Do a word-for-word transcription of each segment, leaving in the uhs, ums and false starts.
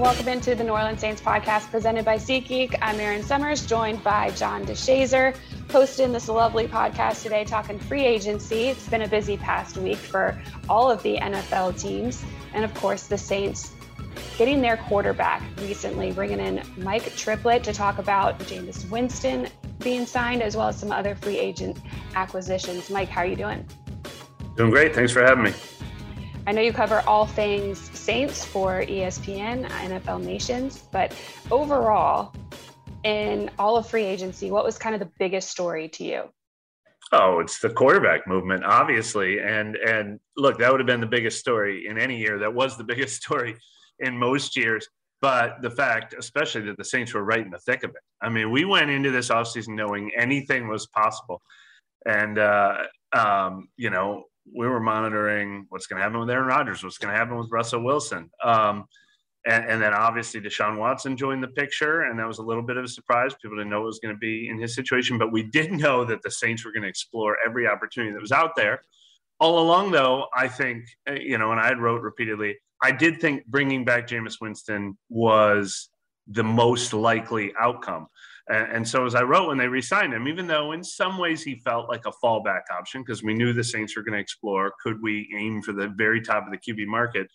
Welcome into the New Orleans Saints podcast presented by SeatGeek. I'm Erin Summers, joined by John DeShazer. Hosting this lovely podcast today, talking free agency. It's been a busy past week for all of the N F L teams. And of course, the Saints getting their quarterback recently, bringing in Mike Triplett to talk about Jameis Winston being signed, as well as some other free agent acquisitions. Mike, how are you doing? Doing great. Thanks for having me. I know you cover all things Saints for E S P N, N F L Nations, but overall, in all of free agency, what was kind of the biggest story to you? Oh, it's the quarterback movement, obviously. And and look, that would have been the biggest story in any year. That was the biggest story in most years. But the fact, especially that the Saints were right in the thick of it. I mean, we went into this offseason knowing anything was possible. And, uh, um, you know, we were monitoring what's going to happen with Aaron Rodgers, what's going to happen with Russell Wilson. Um, and, and then obviously Deshaun Watson joined the picture, and that was a little bit of a surprise. People didn't know what was going to be in his situation, but we did know that the Saints were going to explore every opportunity that was out there. All along, though, I think, you know, and I wrote repeatedly, I did think bringing back Jameis Winston was the most likely outcome. And so as I wrote when they re-signed him, even though in some ways he felt like a fallback option because we knew the Saints were going to explore, could we aim for the very top of the Q B market?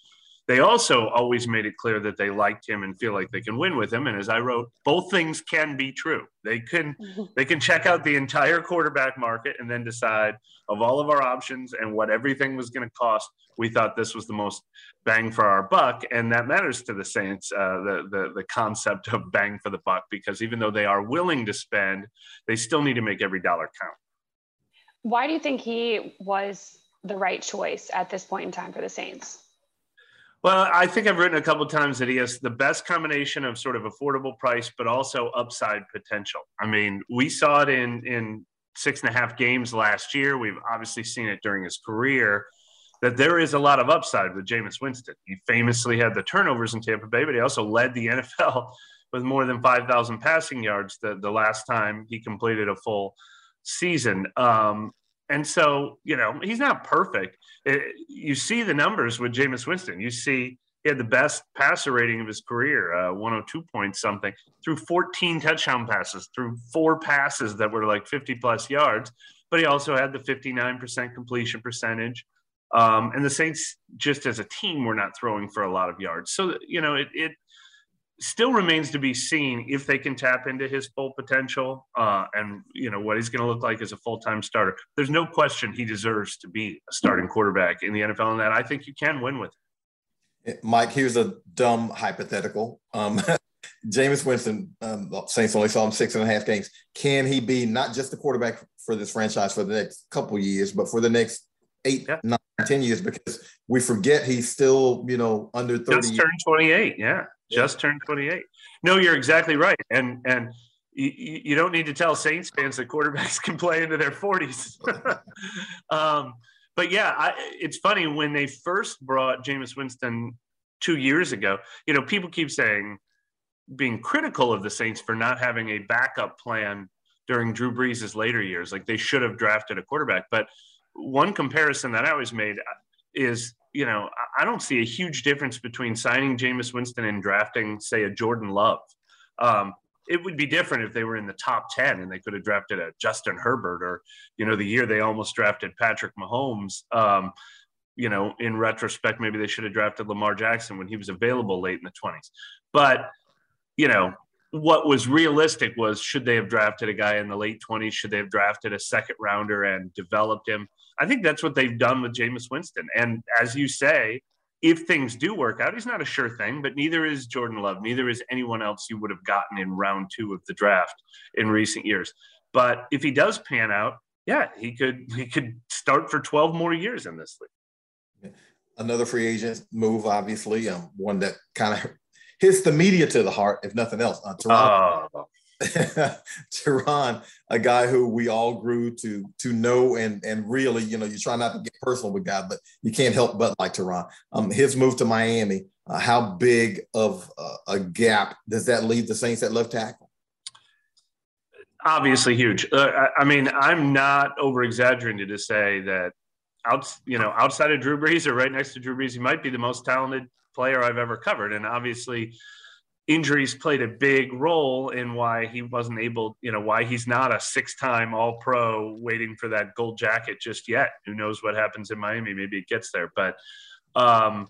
They also always made it clear that they liked him and feel like they can win with him. And as I wrote, both things can be true. They can they can check out the entire quarterback market and then decide of all of our options and what everything was going to cost. We thought this was the most bang for our buck, and that matters to the Saints, uh, the, the, the concept of bang for the buck, because even though they are willing to spend, they still need to make every dollar count. Why do you think he was the right choice at this point in time for the Saints? Well, I think I've written a couple of times that he has the best combination of sort of affordable price, but also upside potential. I mean, we saw it in, in six and a half games last year. We've obviously seen it during his career that there is a lot of upside with Jameis Winston. He famously had the turnovers in Tampa Bay, but he also led the N F L with more than five thousand passing yards the, the last time he completed a full season. Um, And so, you know, he's not perfect. It, you see the numbers with Jameis Winston. You see he had the best passer rating of his career, uh, one oh two point something, through fourteen touchdown passes, through four passes that were like fifty-plus yards. But he also had the fifty-nine percent completion percentage. Um, and the Saints, just as a team, were not throwing for a lot of yards. So, you know, it, it still remains to be seen if they can tap into his full potential uh, and, you know, what he's going to look like as a full-time starter. There's no question he deserves to be a starting quarterback in the N F L, and that I think you can win with it. Mike, here's a dumb hypothetical. Um, Jameis Winston, um, Saints only saw him six and a half games. Can he be not just the quarterback for this franchise for the next couple years, but for the next eight, yeah. nine, ten years? Because we forget he's still, you know, under thirty. Just turned twenty-eight, yeah. Just turned twenty-eight. No, you're exactly right. And and you, you don't need to tell Saints fans that quarterbacks can play into their forties. um, but, yeah, I, it's funny. When they first brought Jameis Winston two years ago, you know, people keep saying, being critical of the Saints for not having a backup plan during Drew Brees' later years. Like, they should have drafted a quarterback. But one comparison that I always made is – you know, I don't see a huge difference between signing Jameis Winston and drafting, say, a Jordan Love. Um, it would be different if they were in the top ten and they could have drafted a Justin Herbert or, you know, the year they almost drafted Patrick Mahomes. Um, you know, in retrospect, maybe they should have drafted Lamar Jackson when he was available late in the twenties. But, you know, what was realistic was, should they have drafted a guy in the late twenties? Should they have drafted a second rounder and developed him? I think that's what they've done with Jameis Winston. And as you say, if things do work out, he's not a sure thing, but neither is Jordan Love. Neither is anyone else you would have gotten in round two of the draft in recent years. But if he does pan out, yeah, he could he could start for twelve more years in this league. Another free agent move, obviously, um, one that kind of hits the media to the heart, if nothing else. Uh, Toronto. Oh. Terron, a guy who we all grew to to know and and really, you know, you try not to get personal with guys, but you can't help but like Terron. Um, his move to Miami, uh, how big of uh, a gap does that leave the Saints at left tackle? Obviously huge. Uh, I, I mean, I'm not over-exaggerating to say that, out, you know, outside of Drew Brees or right next to Drew Brees, he might be the most talented player I've ever covered. And obviously injuries played a big role in why he wasn't able, you know, why he's not a six-time all-pro waiting for that gold jacket just yet. Who knows what happens in Miami? Maybe it gets there. But um,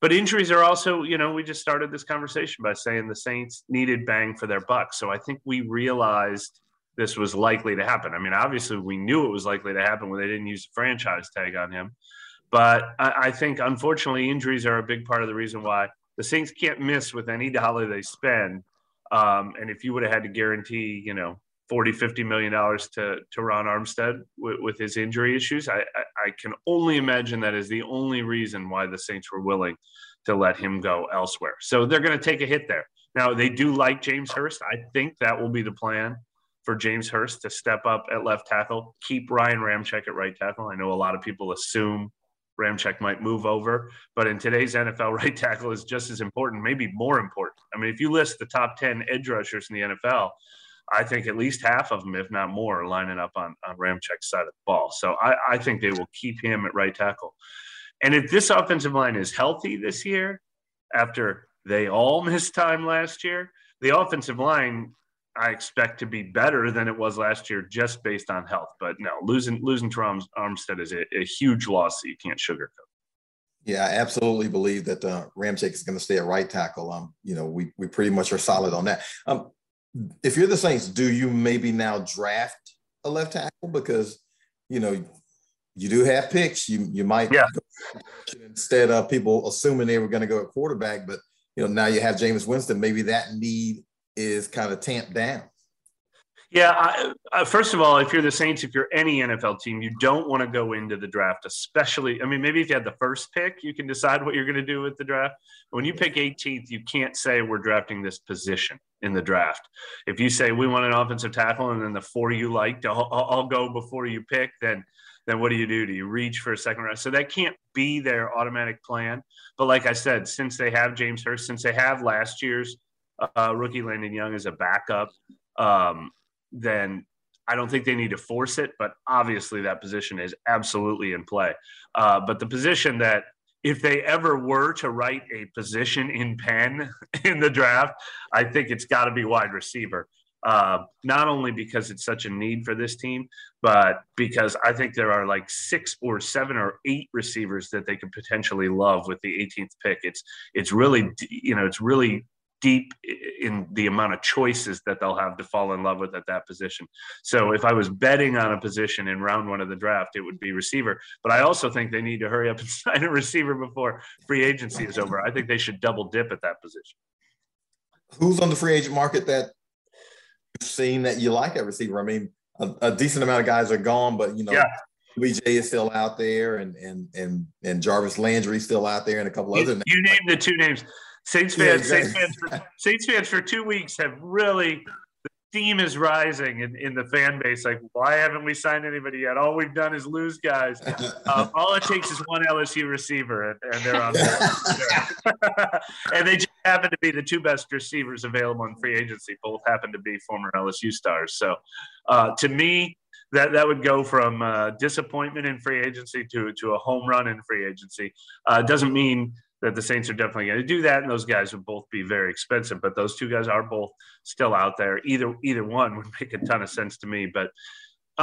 but injuries are also, you know, we just started this conversation by saying the Saints needed bang for their buck. So I think we realized this was likely to happen. I mean, obviously we knew it was likely to happen when they didn't use the franchise tag on him. But I, I think, unfortunately, injuries are a big part of the reason why the Saints can't miss with any dollar they spend. Um, and if you would have had to guarantee, you know, forty, fifty million dollars to, to Ron Armstead with, with his injury issues, I, I, I can only imagine that is the only reason why the Saints were willing to let him go elsewhere. So they're going to take a hit there. Now, they do like James Hurst. I think that will be the plan for James Hurst, to step up at left tackle, keep Ryan Ramczyk at right tackle. I know a lot of people assume Ramczyk might move over, but in today's N F L, right tackle is just as important, maybe more important. I mean, if you list the top ten edge rushers in the N F L, I think at least half of them, if not more, are lining up on, on Ramczyk's side of the ball. So I, I think they will keep him at right tackle. And if this offensive line is healthy this year, after they all missed time last year, the offensive line I expect to be better than it was last year just based on health. But no, losing losing Terron Armstead is a, a huge loss that you can't sugarcoat. Yeah, I absolutely believe that uh, Ramczyk is going to stay at right tackle. Um, you know, we we pretty much are solid on that. Um, if you're the Saints, do you maybe now draft a left tackle? Because, you know, you do have picks. You you might yeah. instead of people assuming they were going to go at quarterback, but, you know, now you have Jameis Winston. Maybe that need is kind of tamped down. Yeah. I, uh, first of all, if you're the Saints, if you're any N F L team, you don't want to go into the draft, especially, I mean, maybe if you had the first pick, you can decide what you're going to do with the draft. When you pick eighteenth, you can't say we're drafting this position in the draft. If you say we want an offensive tackle and then the four you liked, I'll, I'll go before you pick, then, then what do you do? Do you reach for a second round? So that can't be their automatic plan. But like I said, since they have James Hurst, since they have last year's Uh, rookie Landon Young as a backup, um, then I don't think they need to force it, but obviously that position is absolutely in play. Uh, but the position that if they ever were to write a position in pen in the draft, I think it's got to be wide receiver, uh, not only because it's such a need for this team, but because I think there are like six or seven or eight receivers that they could potentially love with the eighteenth pick. It's, it's really, you know, it's really deep in the amount of choices that they'll have to fall in love with at that position. So if I was betting on a position in round one of the draft, it would be receiver. But I also think they need to hurry up and sign a receiver before free agency is over. I think they should double dip at that position. Who's on the free agent market that you've seen that you like at receiver? I mean, a, a decent amount of guys are gone, but, you know, yeah. O B J is still out there, and and and and Jarvis Landry is still out there, and a couple you, other names. You named the two names. Saints fans, yeah, exactly. Saints fans, for, Saints fans for two weeks have really, the steam is rising in, in the fan base. Like, why haven't we signed anybody yet? All we've done is lose guys. Uh, all it takes is one L S U receiver, and, and they're on there. And they just happen to be the two best receivers available in free agency. Both happen to be former L S U stars. So, uh, to me, That that would go from uh, disappointment in free agency to, to a home run in free agency. Uh, doesn't mean that the Saints are definitely going to do that, and those guys would both be very expensive. But those two guys are both still out there. Either either one would make a ton of sense to me. But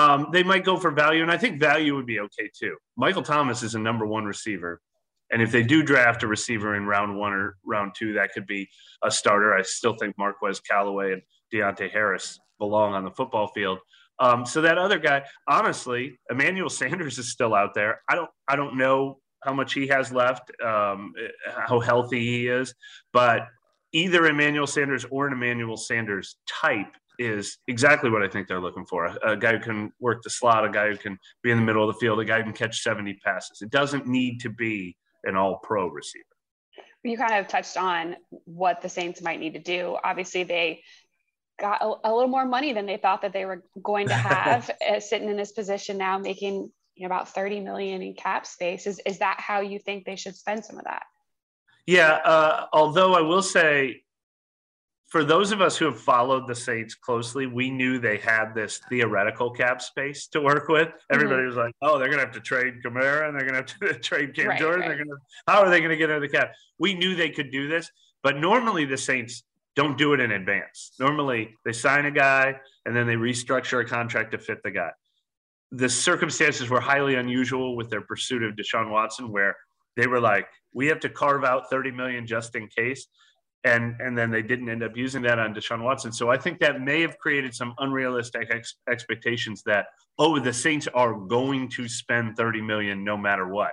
um, they might go for value, and I think value would be okay too. Michael Thomas is a number one receiver, and if they do draft a receiver in round one or round two, that could be a starter. I still think Marquez Callaway and Deontay Harris belong on the football field. Um, so that other guy, honestly, Emmanuel Sanders is still out there. I don't, I don't know how much he has left, um, how healthy he is, but either Emmanuel Sanders or an Emmanuel Sanders type is exactly what I think they're looking for. A, a guy who can work the slot, a guy who can be in the middle of the field, a guy who can catch seventy passes. It doesn't need to be an all-pro receiver. You kind of touched on what the Saints might need to do. Obviously they got a, a little more money than they thought that they were going to have uh, sitting in this position now, making, you know, about thirty million in cap space. Is, is that how you think they should spend some of that? Yeah. Uh, although I will say for those of us who have followed the Saints closely, we knew they had this theoretical cap space to work with. Everybody mm-hmm. was like, oh, they're going to have to trade Kamara and they're going to have to trade Cam right, Jordan. Right. They're going to, how are they going to get under the cap? We knew they could do this, but normally the Saints don't do it in advance. Normally they sign a guy and then they restructure a contract to fit the guy. The circumstances were highly unusual with their pursuit of Deshaun Watson, where they were like, we have to carve out thirty million dollars just in case. And and then they didn't end up using that on Deshaun Watson. So I think that may have created some unrealistic ex- expectations that, oh, the Saints are going to spend thirty million dollars no matter what.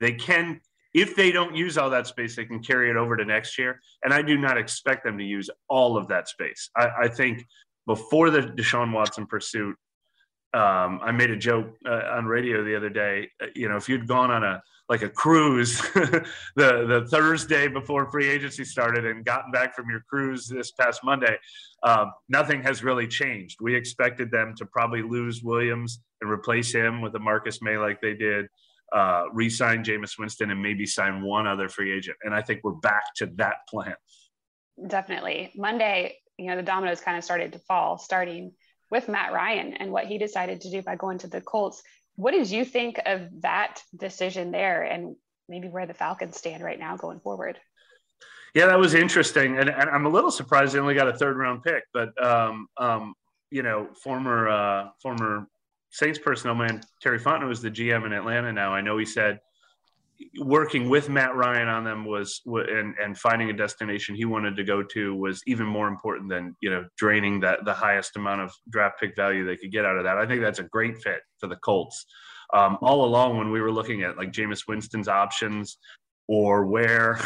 They can, if they don't use all that space, they can carry it over to next year. And I do not expect them to use all of that space. I, I think before the Deshaun Watson pursuit, Um, I made a joke uh, on radio the other day, uh, you know, if you'd gone on a, like a cruise the, the Thursday before free agency started and gotten back from your cruise this past Monday, um, nothing has really changed. We expected them to probably lose Williams and replace him with a Marcus May like they did, uh, re-sign Jameis Winston and maybe sign one other free agent. And I think we're back to that plan. Definitely. Monday, you know, the dominoes kind of started to fall, starting with Matt Ryan and what he decided to do by going to the Colts. What did you think of that decision there, and maybe where the Falcons stand right now going forward? Yeah, that was interesting. And, and I'm a little surprised they only got a third round pick, but um, um, you know, former, uh, former Saints personnel man, Terry Fontenot, is the G M in Atlanta now. I know he said working with Matt Ryan on them was, and, and finding a destination he wanted to go to was even more important than, you know, draining that the highest amount of draft pick value they could get out of that. I think that's a great fit for the Colts. Um, all along when we were looking at like Jameis Winston's options or where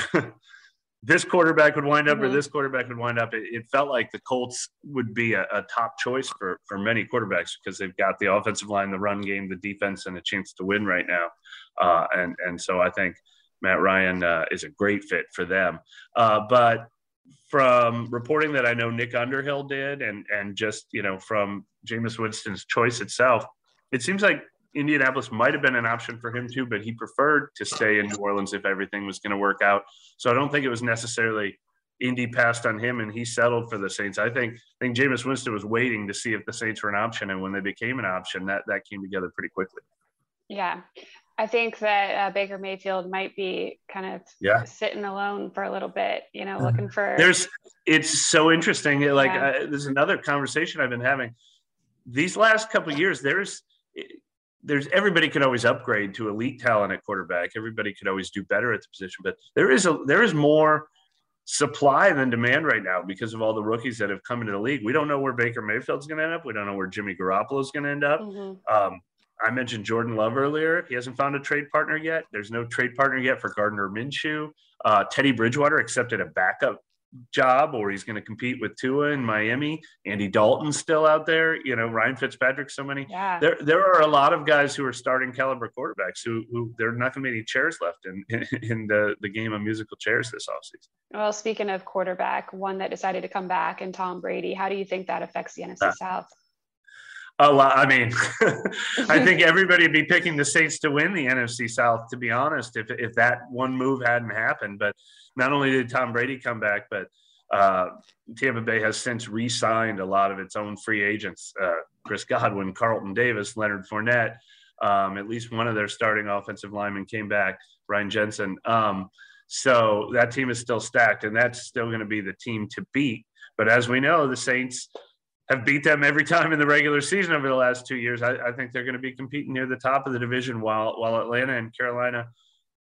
this quarterback would wind up mm-hmm. or this quarterback would wind up, it, it felt like the Colts would be a, a top choice for, for many quarterbacks because they've got the offensive line, the run game, the defense, and a chance to win right now. Uh, and, and so I think Matt Ryan uh, is a great fit for them. Uh, but from reporting that I know Nick Underhill did, and, and just, you know, from Jameis Winston's choice itself, it seems like Indianapolis might've been an option for him too, but he preferred to stay in New Orleans if everything was going to work out. So I don't think it was necessarily Indy passed on him and he settled for the Saints. I think, I think Jameis Winston was waiting to see if the Saints were an option. And when they became an option, that, that came together pretty quickly. Yeah. I think that uh, Baker Mayfield might be kind of yeah. sitting alone for a little bit, you know, looking for. There's, it's so interesting. Like yeah. uh, there's another conversation I've been having these last couple of years. There's, there's everybody can always upgrade to elite talent at quarterback. Everybody could always do better at the position, but there is a there is more supply than demand right now because of all the rookies that have come into the league. We don't know where Baker Mayfield's going to end up. We don't know where Jimmy Garoppolo's going to end up. Mm-hmm. Um, I mentioned Jordan Love earlier. He hasn't found a trade partner yet. There's no trade partner yet for Gardner Minshew. Uh, Teddy Bridgewater accepted a backup job, or he's going to compete with Tua in Miami. Andy Dalton's still out there. You know, Ryan Fitzpatrick, so many. Yeah. There there are a lot of guys who are starting caliber quarterbacks who, who there are not going to be any chairs left in, in, in the, the game of musical chairs this offseason. Well, speaking of quarterback, one that decided to come back and Tom Brady, how do you think that affects the N F C ah. South? Oh, well, I mean, I think everybody would be picking the Saints to win the N F C South, to be honest, if if that one move hadn't happened. But not only did Tom Brady come back, but uh, Tampa Bay has since re-signed a lot of its own free agents, uh, Chris Godwin, Carlton Davis, Leonard Fournette. Um, at least one of their starting offensive linemen came back, Ryan Jensen. Um, so that team is still stacked, and that's still going to be the team to beat. But as we know, the Saints – have beat them every time in the regular season over the last two years. I, I think they're going to be competing near the top of the division, while while Atlanta and Carolina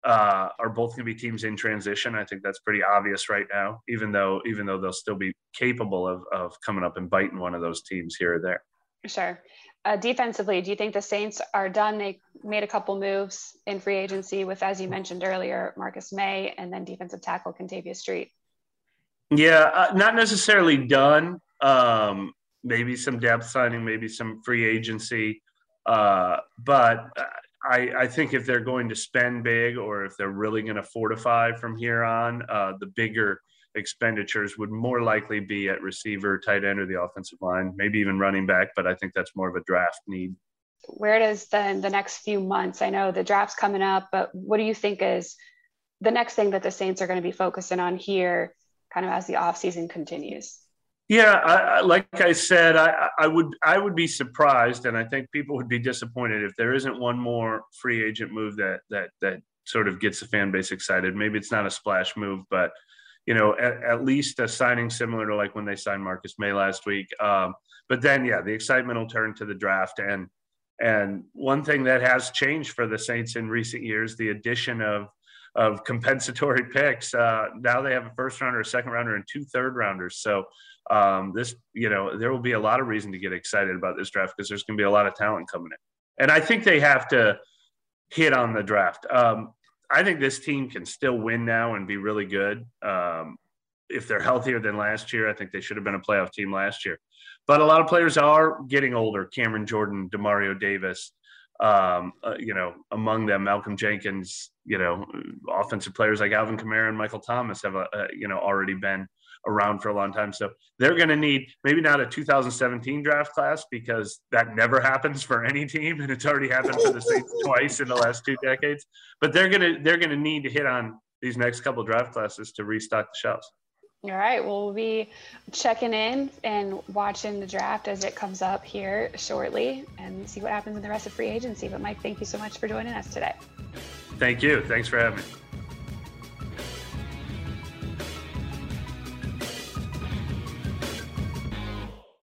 uh, are both going to be teams in transition. I think that's pretty obvious right now, even though even though they'll still be capable of of coming up and biting one of those teams here or there. Sure. Uh, defensively, do you think the Saints are done? They made a couple moves in free agency with, as you mentioned earlier, Marcus May and then defensive tackle Kentavious Street. Yeah, uh, not necessarily done. Um, maybe some depth signing, maybe some free agency. Uh, but I, I think if they're going to spend big, or if they're really going to fortify from here on, uh, the bigger expenditures would more likely be at receiver, tight end, or the offensive line, maybe even running back. But I think that's more of a draft need. Where does then the next few months, I know the draft's coming up, but what do you think is the next thing that the Saints are going to be focusing on here kind of as the offseason continues? Yeah, I, like I said, I, I would I would be surprised, and I think people would be disappointed if there isn't one more free agent move that that that sort of gets the fan base excited. Maybe it's not a splash move, but you know, at, at least a signing similar to like when they signed Marcus May last week. Um, but then, yeah, the excitement will turn to the draft, and and one thing that has changed for the Saints in recent years, the addition of of compensatory picks. Uh, now they have a first rounder, a second rounder, and two third rounders. So um, this, you know, there will be a lot of reason to get excited about this draft because there's going to be a lot of talent coming in. And I think they have to hit on the draft. Um, I think this team can still win now and be really good. Um, if they're healthier than last year, I think they should have been a playoff team last year, but a lot of players are getting older. Cameron Jordan, Demario Davis, Um, uh, you know, among them, Malcolm Jenkins, you know, offensive players like Alvin Kamara and Michael Thomas have, a, a, you know, already been around for a long time. So they're going to need maybe not a two thousand seventeen draft class because that never happens for any team. And it's already happened for the Saints twice in the last two decades. But they're going to they're going to need to hit on these next couple draft classes to restock the shelves. All right. Well, we'll be checking in and watching the draft as it comes up here shortly and see what happens in the rest of free agency. But Mike, thank you so much for joining us today. Thank you. Thanks for having me.